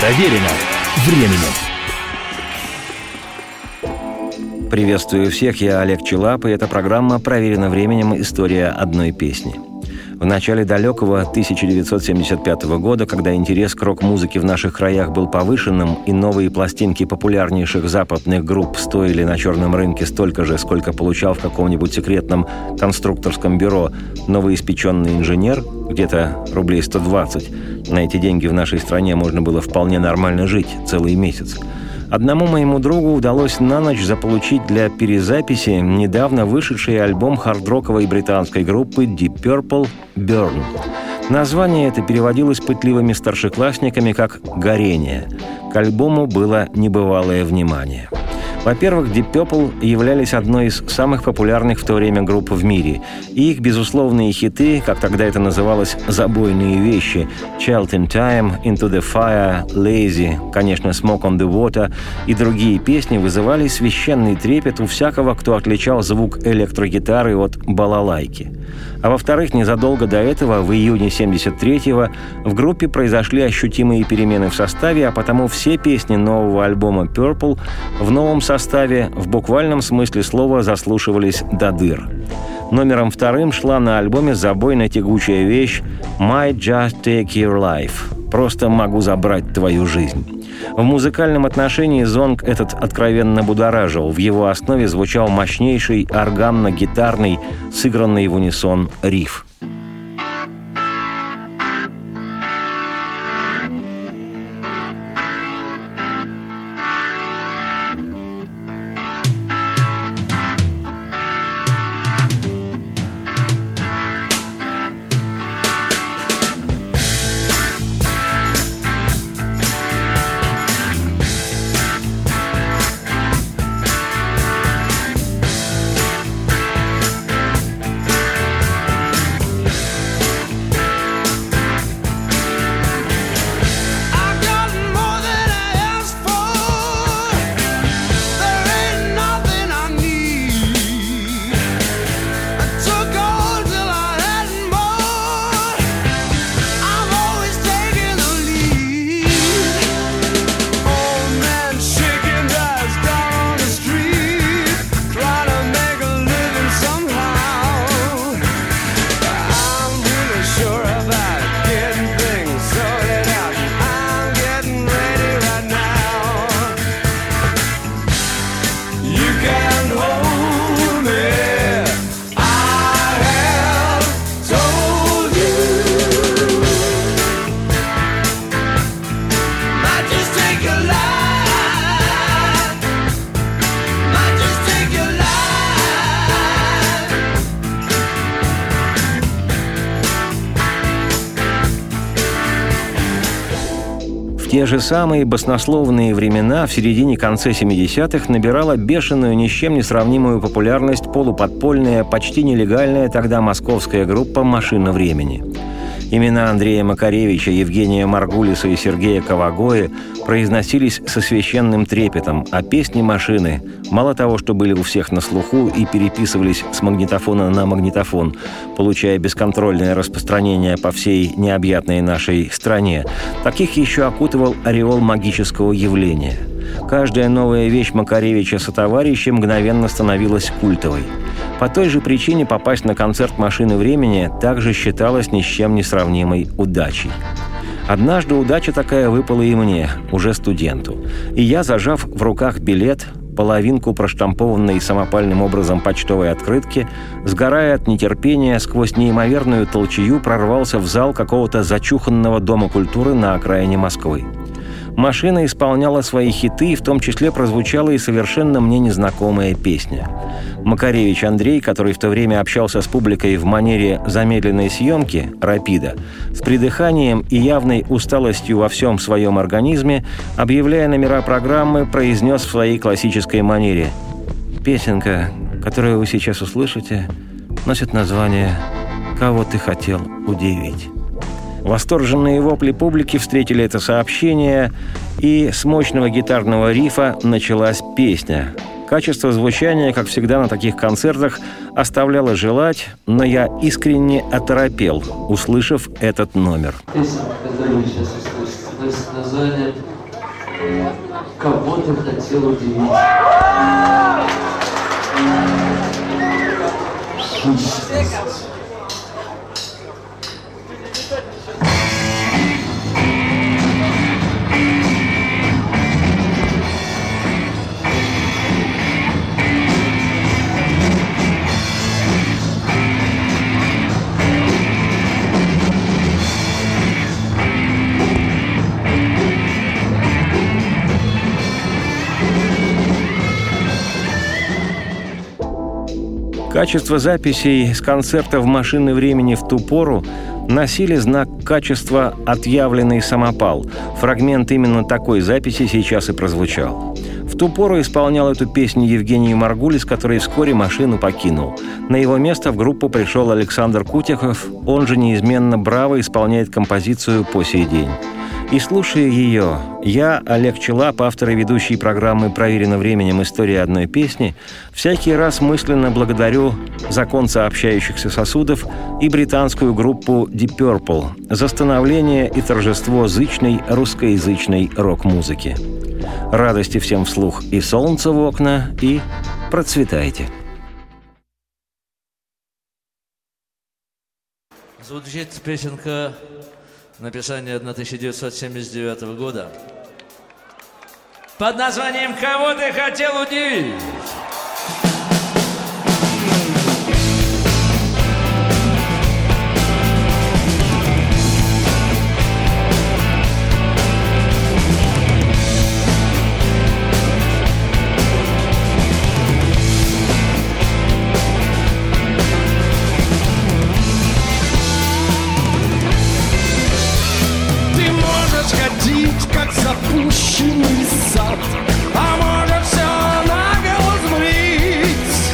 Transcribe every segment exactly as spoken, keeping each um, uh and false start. Проверено временем. Приветствую всех, я Олег Чилап, и эта программа «Проверено временем. История одной песни». В начале далекого тысяча девятьсот семьдесят пятого года, когда интерес к рок-музыке в наших краях был повышенным, и новые пластинки популярнейших западных групп стоили на черном рынке столько же, сколько получал в каком-нибудь секретном конструкторском бюро новоиспеченный инженер, где-то рублей сто двадцать, на эти деньги в нашей стране можно было вполне нормально жить целый месяц. Одному моему другу удалось на ночь заполучить для перезаписи недавно вышедший альбом хард-роковой британской группы Deep Purple «Burn». Название это переводилось пытливыми старшеклассниками как «горение». К альбому было небывалое внимание. Во-первых, Deep Purple являлись одной из самых популярных в то время групп в мире. И их безусловные хиты, как тогда это называлось, забойные вещи «Child in Time», «Into the Fire», «Lazy», конечно, «Smoke on the Water» и другие песни вызывали священный трепет у всякого, кто отличал звук электрогитары от балалайки. А во-вторых, незадолго до этого, в июне семьдесят третьего, в группе произошли ощутимые перемены в составе, а потому все песни нового альбома Purple в новом составе в буквальном смысле слова заслушивались до дыр. Номером вторым шла на альбоме забойная тягучая вещь «Might just take your life». «Просто могу забрать твою жизнь». В музыкальном отношении зонг этот откровенно будоражил. В его основе звучал мощнейший органно-гитарный, сыгранный в унисон риф. Те же самые баснословные времена в середине-конце семидесятых набирала бешеную, ни с чем не сравнимую популярность полуподпольная, почти нелегальная тогда московская группа «Машина времени». Имена Андрея Макаревича, Евгения Маргулиса и Сергея Кавагоэ произносились со священным трепетом, а песни «Машины» мало того, что были у всех на слуху и переписывались с магнитофона на магнитофон, получая бесконтрольное распространение по всей необъятной нашей стране, таких еще окутывал ореол магического явления. Каждая новая вещь Макаревича сотоварища мгновенно становилась культовой. По той же причине попасть на концерт «Машины времени» также считалось ни с чем не сравнимой удачей. Однажды удача такая выпала и мне, уже студенту. И я, зажав в руках билет, половинку проштампованной самопальным образом почтовой открытки, сгорая от нетерпения, сквозь неимоверную толчею прорвался в зал какого-то зачуханного дома культуры на окраине Москвы. «Машина» исполняла свои хиты, в том числе прозвучала и совершенно мне незнакомая песня. Макаревич Андрей, который в то время общался с публикой в манере замедленной съемки «Рапида», с придыханием и явной усталостью во всем своем организме, объявляя номера программы, произнес в своей классической манере: «Песенка, которую вы сейчас услышите, носит название «Кого ты хотел удивить». Восторженные вопли публики встретили это сообщение, и с мощного гитарного рифа началась песня. Качество звучания, как всегда на таких концертах, оставляло желать, но я искренне оторопел, услышав этот номер. Песня, которую вы сейчас услышите, вы назвали «Кого ты хотел удивить». Качество записей с концертов «Машины времени» в ту пору носили знак качества «Отъявленный самопал». Фрагмент именно такой записи сейчас и прозвучал. В ту пору исполнял эту песню Евгений Маргулис, который вскоре «Машину» покинул. На его место в группу пришел Александр Кутехов, он же неизменно браво исполняет композицию по сей день. И слушая ее, я, Олег Чилап, автор и ведущий программы «Проверено временем. История одной песни», всякий раз мысленно благодарю закон сообщающихся сосудов и британскую группу Deep Purple за становление и торжество зычной русскоязычной рок-музыки. Радости всем вслух и солнца в окна, и процветайте! Звучит песенка... Написание тысяча девятьсот семьдесят девятого года под названием «Кого ты хотел удивить?». Запущенный сад, а может все наголо сбрить.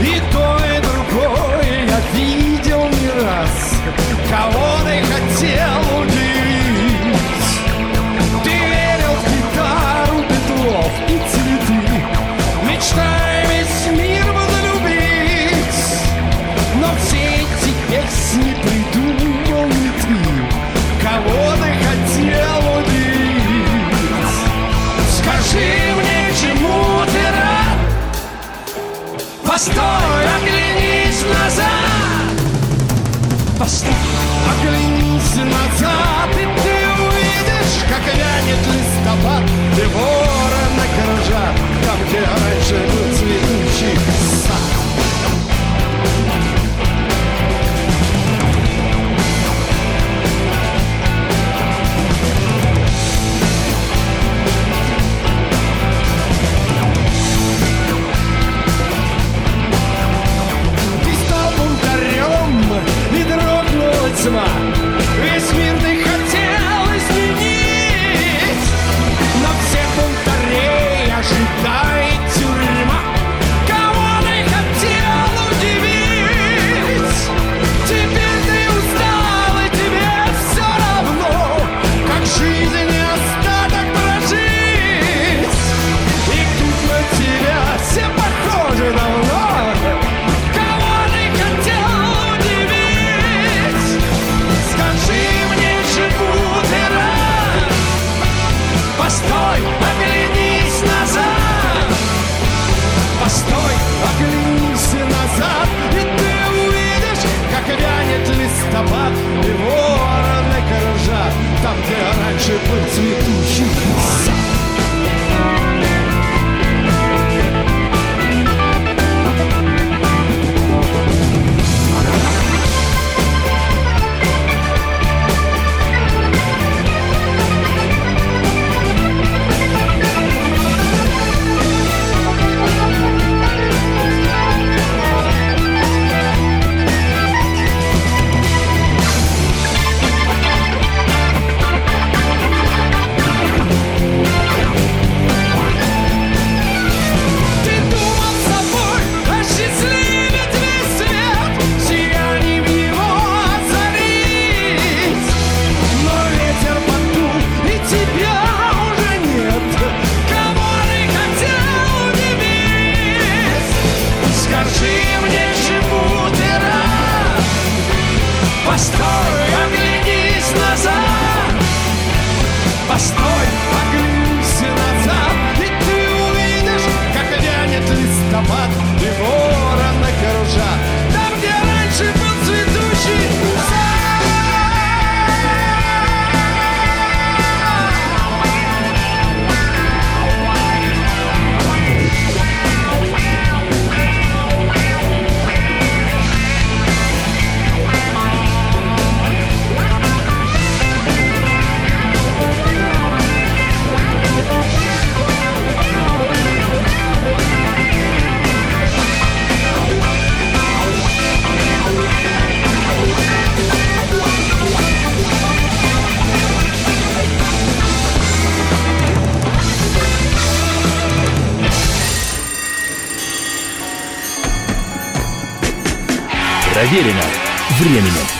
И то, и другое я видел не раз. Кого ты хотел удивить? Ты верил в гитару, Петров и цветы, мечтая весь мир возлюбить. Но все эти песни придумал не ты. Кого ты хотел удивить? Скажи мне, чему ты рад? Постой, оглянись назад. Постой, оглянись назад, и ты увидишь, как вянет листопад, и ворона кружат, там, где раньше был цветущий сад. Весь мир ты хотел изменить, но всех бунтарей ожидает тюрьма. Кого ты хотел удивить? Теперь ты устал, и тебе все равно, как жизнь и остаток прожить. И тут на тебя все похожи давно. Кого ты хотел удивить? Проверено временем.